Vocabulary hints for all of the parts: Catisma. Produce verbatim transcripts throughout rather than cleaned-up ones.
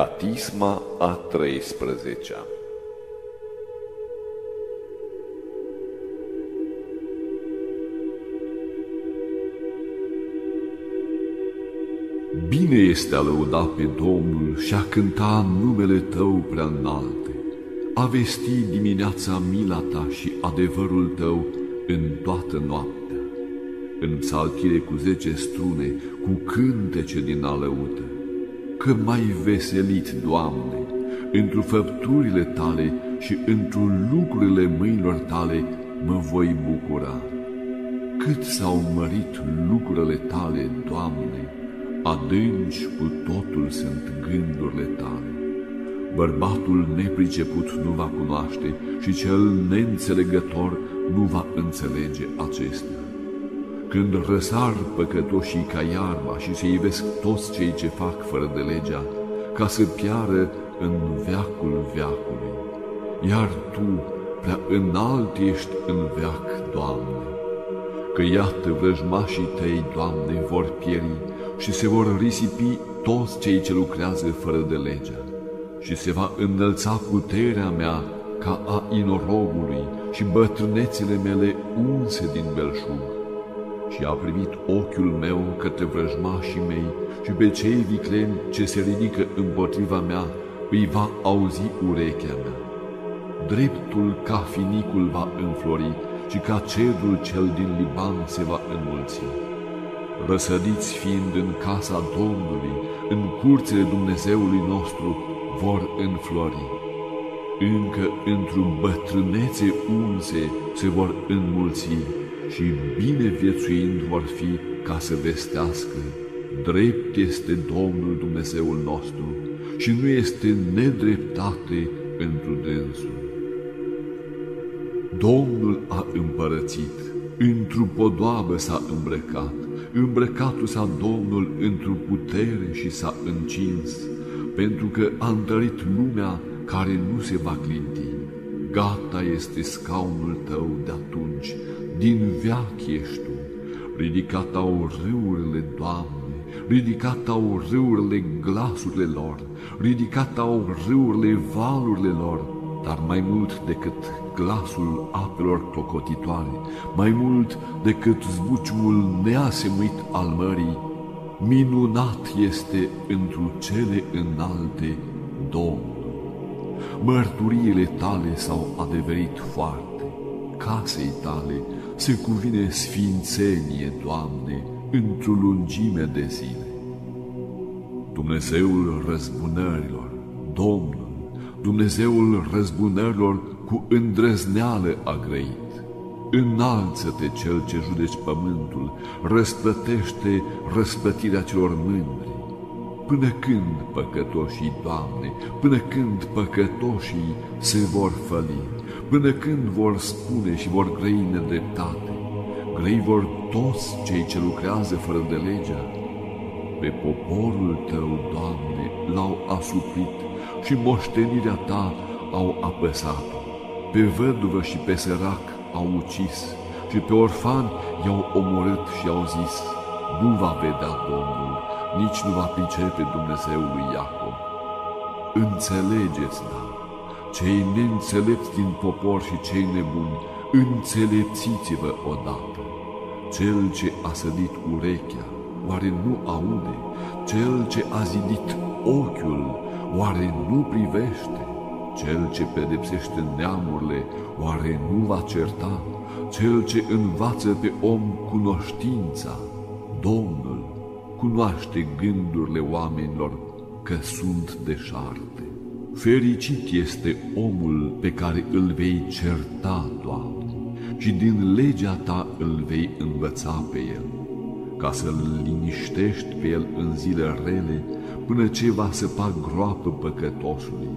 Catisma a treisprezecea. Bine este a lăuda pe Domnul și a cânta numele Tău prea înalte, a vesti dimineața mila Ta și adevărul Tău în toată noaptea, în psaltire cu zece strune, cu cântece din alăută, că m-ai veselit, Doamne, întru făpturile Tale și întru lucrurile mâinilor Tale mă voi bucura. Cât s-au mărit lucrurile Tale, Doamne, adânci cu totul sunt gândurile Tale. Bărbatul nepriceput nu va cunoaște și cel neînțelegător nu va înțelege acestea. Când răsar păcătoșii ca iarba și se ivesc toți cei ce fac fără de legea, ca să piară în veacul veacului. Iar Tu prea înalt ești în veac, Doamne, că iată vrăjmașii Tăi, Doamne, vor pieri și se vor risipi toți cei ce lucrează fără de legea. Și se va înălța puterea mea ca a inorogului și bătrânețile mele unse din belșug. Și a primit ochiul meu către vrăjmașii mei și pe cei vicleni ce se ridică împotriva mea îi va auzi urechea mea. Dreptul ca finicul va înflori și ca cedrul cel din Liban se va înmulți. Răsădiți fiind în casa Domnului, în curțile Dumnezeului nostru, vor înflori. Încă într-o bătrânețe unse se vor înmulți și bineviețuind vor fi ca să vestească: drept este Domnul Dumnezeul nostru și nu este nedreptate întru dânsul. Domnul a împărățit, într-o podoabă s-a îmbrăcat, îmbrăcatul s-a Domnul într-o putere și s-a încins, pentru că a întărit lumea care nu se va clinti. Gata este scaunul Tău de atunci, din veac ești Tu. Ridicat au râurile, Doamne, ridicat au râurile glasurile lor, ridicat au râurile valurile lor, dar mai mult decât glasul apelor clocotitoare, mai mult decât zbuciumul neasemuit al mării, minunat este întru cele înalte Domnul. Mărturiile Tale s-au adeverit foarte, casei Tale se cuvine sfințenie, Doamne, într-o lungime de zile. Dumnezeul răzbunărilor, Domnul, Dumnezeul răzbunărilor cu îndrăzneală a grăit. Înalță-te, Cel ce judeci pământul, răsplătește răsplătirea celor mândri. Până când păcătoșii, Doamne, până când păcătoșii se vor făli, până când vor spune și vor grăi nedreptate, grăi vor toți cei ce lucrează fără de legea. Pe poporul Tău, Doamne, l-au asuprit și moștenirea Ta au apăsat-o. Pe văduvă și pe sărac au ucis și pe orfani i-au omorât și au zis: nu va vedea Domnul, nici nu va pricepe Dumnezeul lui Iacob. Înțelegeți, dar, cei neînțelepți din popor și cei nebuni, înțelepțiți-vă odată. Cel ce a sădit urechea, oare nu aude? Cel ce a zidit ochiul, oare nu privește? Cel ce pedepsește neamurile, oare nu va certa? Cel ce învață pe om cunoștința, Domnul cunoaște gândurile oamenilor, că sunt deșarte. Fericit este omul pe care îl vei certa, Doamne, și din legea Ta îl vei învăța pe el, ca să-l liniștești pe el în zile rele, până ce va săpa groapă păcătosului.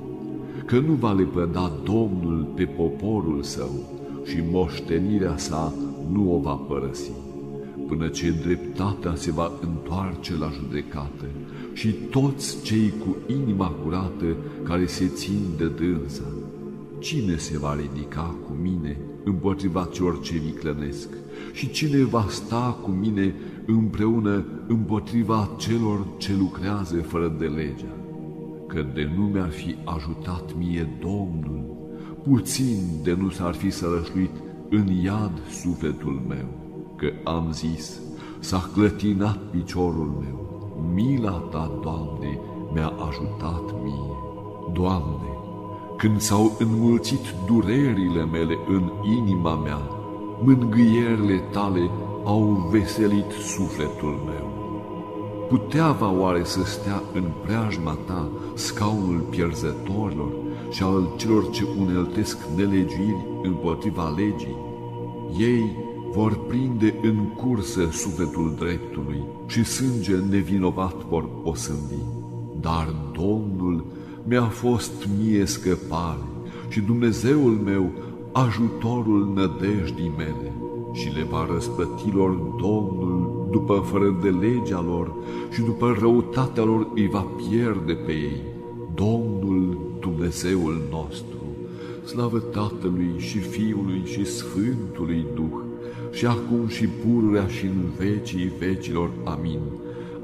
Că nu va lepăda Domnul pe poporul Său și moștenirea sa nu o va părăsi, până ce dreptatea se va întoarce la judecată și toți cei cu inima curată care se țin de dânsa. Cine se va ridica cu mine împotriva celor ce viclănesc și cine va sta cu mine împreună împotriva celor ce lucrează fără de legea? că de nu mi-ar fi ajutat mie Domnul, puțin de nu s-ar fi sărășluit în iad sufletul meu, că am zis, s-a clătinat piciorul meu, mila ta, Doamne, mi-a ajutat mie. Doamne, când s-au înmulțit durerile mele în inima mea, mângâierile tale au veselit sufletul meu. Putea va oare să stea în preajma ta scaunul pierzătorilor și al celor ce uneltesc nelegiuiri împotriva legii? Ei vor prinde în cursă sufletul dreptului și sânge nevinovat vor osândi. Dar Domnul mi-a fost mie scăpare și Dumnezeul meu ajutorul nădejdii mele, și le va răsplăti lor Domnul după fără de legea lor și după răutatea lor îi va pierde pe ei. Domnul Dumnezeul nostru, slavă Tatălui și Fiului și Sfântului Duh, și acum și pururea și în vecii vecilor. Amin.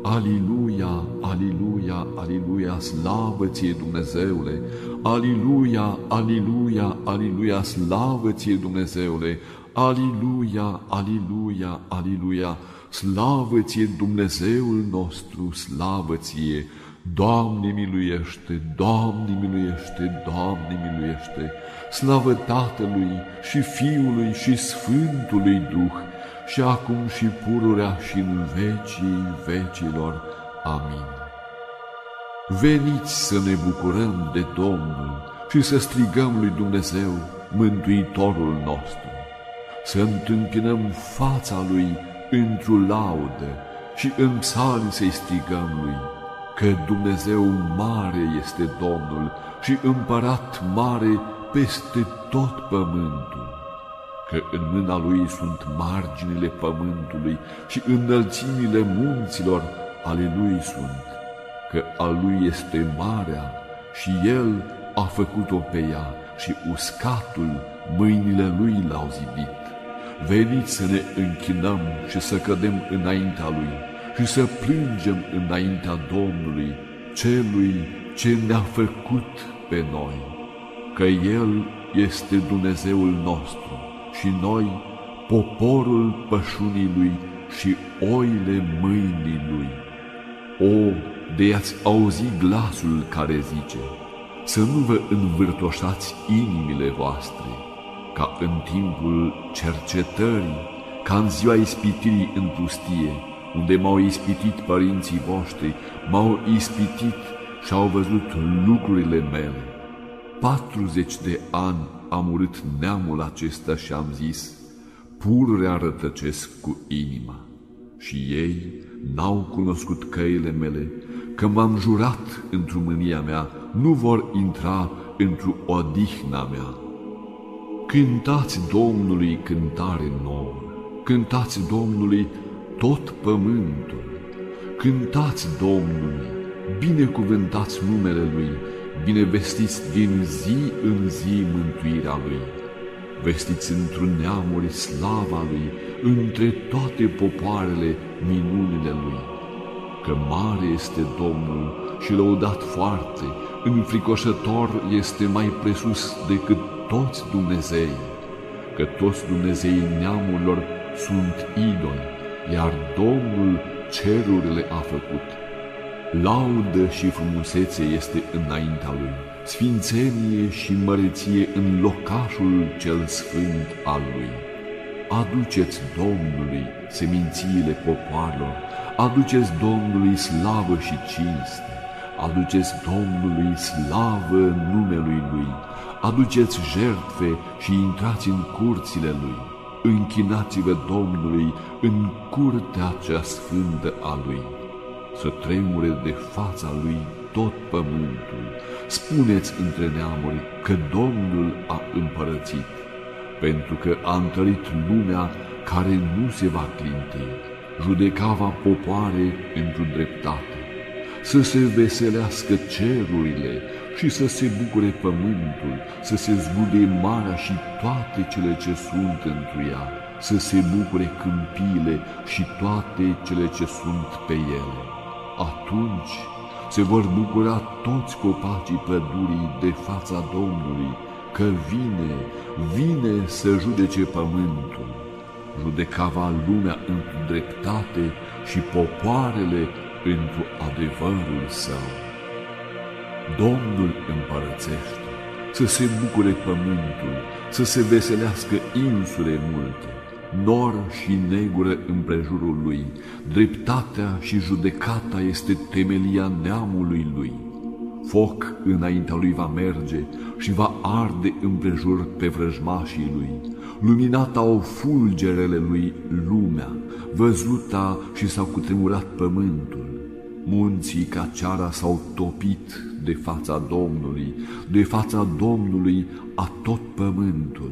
Aliluia, aliluia, aliluia, slavă ție, Dumnezeule! Aliluia, aliluia, aliluia, slavă ție, Dumnezeule! Aliluia, aliluia, aliluia, slavă ție, Dumnezeul nostru, slavă ție! Doamne miluiește, Doamne miluiește, Doamne miluiește! Slavă Tatălui și Fiului și Sfântului Duh, și acum și pururea și în vecii vecilor. Amin. Veniți să ne bucurăm de Domnul și să strigăm lui Dumnezeu, Mântuitorul nostru, să întâmpinăm fața lui într-o laudă și în psalmi să-i strigăm lui, că Dumnezeu mare este Domnul și împărat mare peste tot pământul, că în mâna lui sunt marginile pământului și înălțimile munților ale lui sunt, că al lui este marea și el a făcut-o pe ea și uscatul mâinile lui l-au zidit. Veniți să ne închinăm și să cădem înaintea lui și să plângem înaintea Domnului, celui ce ne-a făcut pe noi, că el este Dumnezeul nostru și noi poporul pășunii lui și oile mâinii lui. O, de ați auzi glasul care zice, să nu vă învârtoșați inimile voastre, ca în timpul cercetării, ca în ziua ispitirii în pustie, unde m-au ispitit părinții voștri, m-au ispitit și au văzut lucrurile mele. Patruzeci de ani am urât neamul acesta și am zis, pururea rătăcesc cu inima. Și ei n-au cunoscut căile mele, că m-am jurat într-o mânia mea, nu vor intra într-o odihna mea. Cântați Domnului cântare nouă, cântați Domnului tot pământul, cântați Domnului, binecuvântați numele lui, binevestiți din zi în zi mântuirea lui. Vestiți într-un neamuri slava lui, între toate popoarele minunile lui. Că mare este Domnul și lăudat foarte, înfricoșător este mai presus decât toți Dumnezeii, că toți Dumnezeii neamurilor sunt idoli, iar Domnul cerurile a făcut. Laudă și frumusețe este înaintea lui, sfințenie și măreție în locașul cel sfânt al lui. Aduceți Domnului semințiile popoarelor, aduceți Domnului slavă și cinste, aduceți Domnului slavă numelui lui, aduceți jertfe și intrați în curțile lui, închinați-vă Domnului în curtea cea sfântă a lui. Să tremure de fața lui tot pământul. Spuneți între neamuri că Domnul a împărățit, pentru că a întărit lumea care nu se va clinti, judecava popoare într-o dreptate. Să se veselească cerurile și să se bucure pământul, să se zgude marea și toate cele ce sunt întru ea, să se bucure câmpiile și toate cele ce sunt pe ele. Atunci Se vor bucura toți copacii pădurii de fața Domnului, că vine, vine să judece pământul. Judeca va lumea într-o dreptate și popoarele într-o adevărul său. Domnul împărățește, să se bucure pământul, să se veselească insule multe, nor și negură împrejurul lui, dreptatea și judecata este temelia neamului lui. Foc înaintea lui va merge și va arde împrejur pe vrăjmașii lui. Luminata o fulgerele lui lumea, văzuta și s-a cutremurat pământul. Munții ca ceara s-au topit de fața Domnului, de fața Domnului a tot pământul.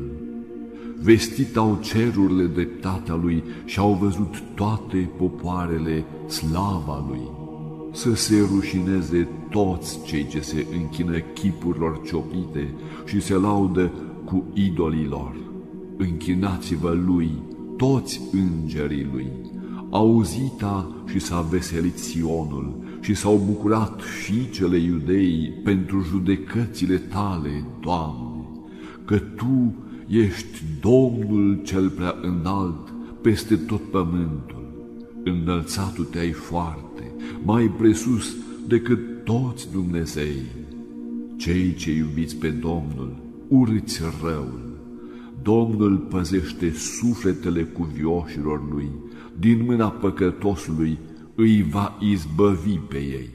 Vestit au cerurile dreptatea lui și au văzut toate popoarele slava lui. Să se rușineze toți cei ce se închină chipurilor cioplite și se laudă cu idolii lor. Închinați-vă lui, toți îngerii lui. Auzita și s-a veselit Sionul și s-au bucurat fiicele Iudei pentru judecățile tale, Doamne, că Tu ești Domnul cel prea înalt peste tot pământul. Înălțatul te-ai foarte, mai presus decât toți Dumnezeii. Cei ce iubiți pe Domnul, urâți răul. Domnul păzește sufletele cuvioșilor lui, din mâna păcătosului îi va izbăvi pe ei.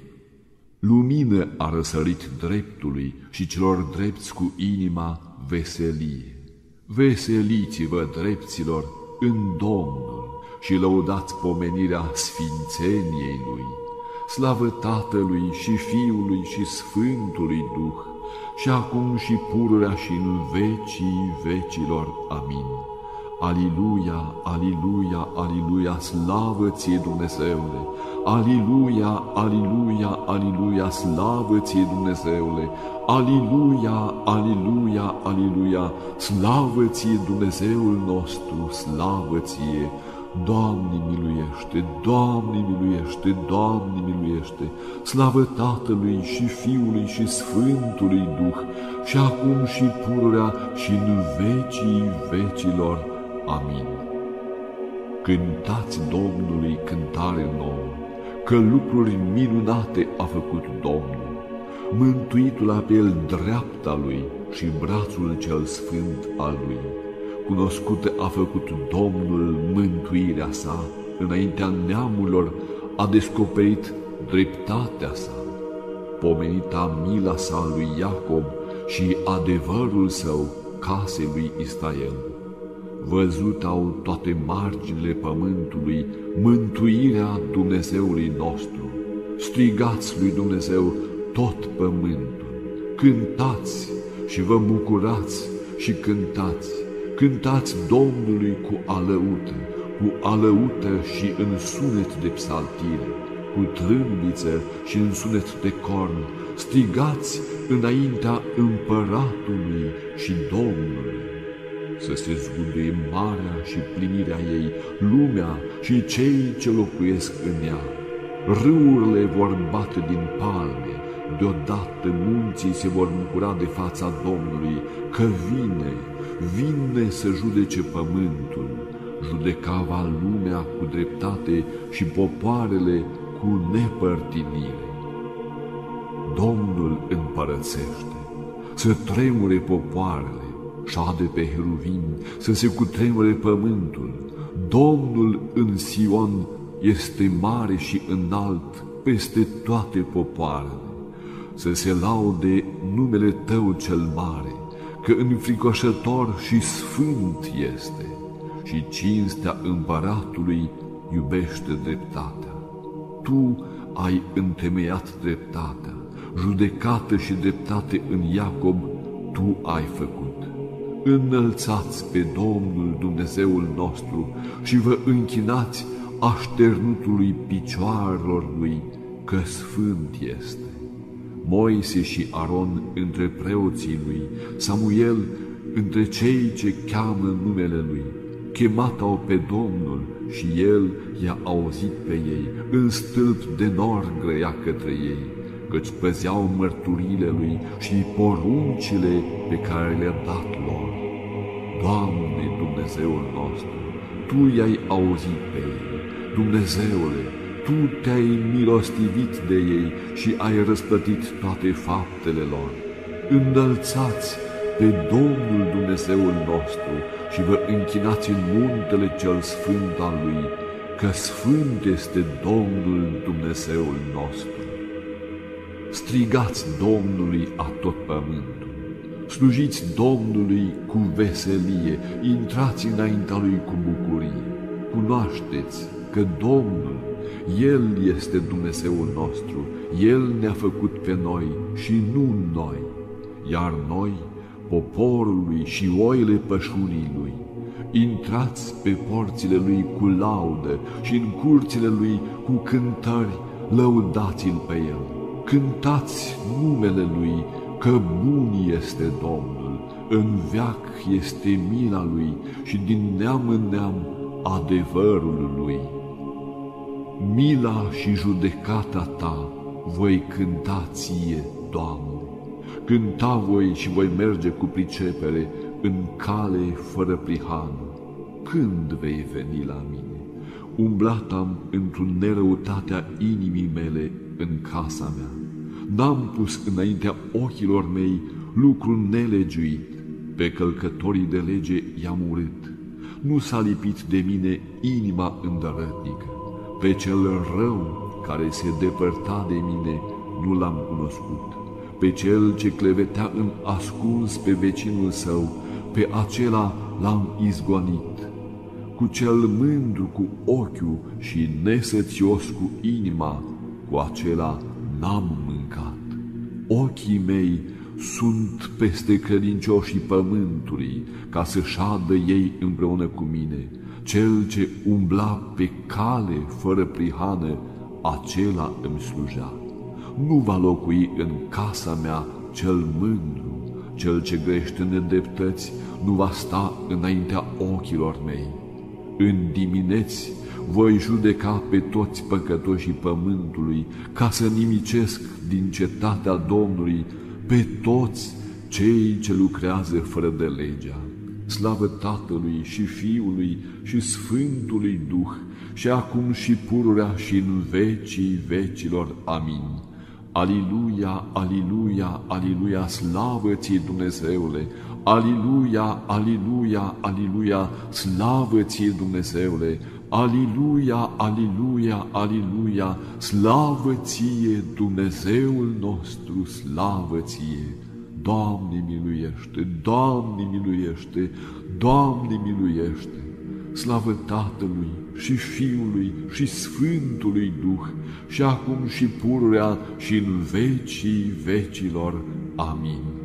Lumină a răsărit dreptului și celor drepți cu inima veselie. Veseliți-vă, drepților, în Domnul și lăudați pomenirea sfințeniei lui. Slavă Tatălui și Fiului și Sfântului Duh, și acum și pururea și în vecii vecilor. Amin. Aliluia, aliluia, aliluia, slavă ție, Dumnezeule! Aliluia, aliluia, aliluia, slavă ție, Dumnezeule! Aliluia, aliluia, aliluia, slavă ție, Dumnezeul nostru, slavă ție! Doamne miluiește, Doamne miluiește, Doamne miluiește, slavă Tatălui și Fiului și Sfântului Duh, și acum și pururea și în vecii vecilor. Amin. Cântați Domnului cântare nouă, că lucruri minunate a făcut Domnul. Mântuitul a pe el dreapta lui și brațul cel sfânt al lui. Cunoscută a făcut Domnul mântuirea sa, înaintea neamurilor a descoperit dreptatea sa. Pomenita mila sa lui Iacob și adevărul său casei lui Israel. Văzut au toate marginile pământului mântuirea Dumnezeului nostru. Strigați lui Dumnezeu tot pământul, cântați și vă bucurați și cântați. Cântați Domnului cu alăută, cu alăută și în sunet de psaltire, cu trâmbiță și în sunet de corn, strigați înaintea împăratului și Domnului. Să se zguduie marea și plinirea ei, lumea și cei ce locuiesc în ea. Râurile vor bate din palme, deodată munții se vor bucura de fața Domnului, că vine, vine să judece pământul. Judeca va lumea cu dreptate și popoarele cu nepărtinire. Domnul împărățește, să tremure popoarele, șade pe heruvim, să se cutremure pământul. Domnul în Sion este mare și înalt peste toate popoarele. Să se laude numele Tău cel mare, că înfricoșător și sfânt este, și cinstea împăratului iubește dreptatea. Tu ai întemeiat dreptatea, judecată și dreptate în Iacob Tu ai făcut. Înălțați pe Domnul Dumnezeul nostru și vă închinați așternutului picioarelor Lui, că sfânt este. Moise și Aron între preoții lui, Samuel între cei ce cheamă numele lui. Chemat-au pe Domnul și El i-a auzit pe ei, în stâlp de nor grăia către ei. căci păzeau mărturiile lui și poruncile pe care le-a dat lor. Doamne, Dumnezeul nostru, Tu i-ai auzit pe ei, Dumnezeule, Tu te-ai milostivit de ei și ai răsplătit toate faptele lor. Înălțați pe Domnul Dumnezeul nostru și vă închinați în muntele cel sfânt al Lui, că sfânt este Domnul Dumnezeul nostru. Strigați Domnului a tot pământul, slujiți Domnului cu veselie, intrați înaintea Lui cu bucurie. Cunoașteți că Domnul, El este Dumnezeul nostru, El ne-a făcut pe noi și nu noi, iar noi, poporul Lui și oile pășunii Lui. Intrați pe porțile Lui cu laudă și în curțile Lui cu cântări, lăudați-L pe El. Cântați numele Lui, că bun este Domnul, în veac este mila Lui și din neam în neam adevărul Lui. Mila și judecata Ta voi cânta Ție, Doamne. Cânta voi și voi merge cu pricepere în cale fără prihan. Când vei veni la mine? Umblat am într-un nerăutatea inimii mele în casa mea. N-am pus înaintea ochilor mei lucru nelegiuit. Pe călcătorii de lege i-am urât. Nu s-a lipit de mine inima îndărătnică. Pe cel rău care se depărta de mine nu l-am cunoscut. Pe cel ce clevetea în ascuns pe vecinul său, pe acela l-am izgonit. Cu cel mândru cu ochiul și nesățios cu inima, cu acela n-am mâncat. Ochii mei sunt peste credincioșii pământului, ca să șadă ei împreună cu mine. Cel ce umbla pe cale fără prihană, acela îmi slujea. Nu va locui în casa mea cel mândru, cel ce grește în nedreptăți nu va sta înaintea ochilor mei. În dimineți voi judeca pe toți păcătoșii pământului, ca să nimicesc din cetatea Domnului pe toți cei ce lucrează fără de legea. Slavă Tatălui și Fiului și Sfântului Duh, și acum și pururea și în vecii vecilor. Amin. Aliluia, aliluia, aliluia, slavă ție, Dumnezeule! Aliluia, aliluia, aliluia, slavă ție, Dumnezeule! Aliluia, aliluia, aliluia, slavă ție, Dumnezeul nostru, slavă ție! Doamne miluiește, Doamne miluiește, Doamne miluiește! Slavă Tatălui și Fiului și Sfântului Duh, și acum și pururea și în vecii vecilor. Amin.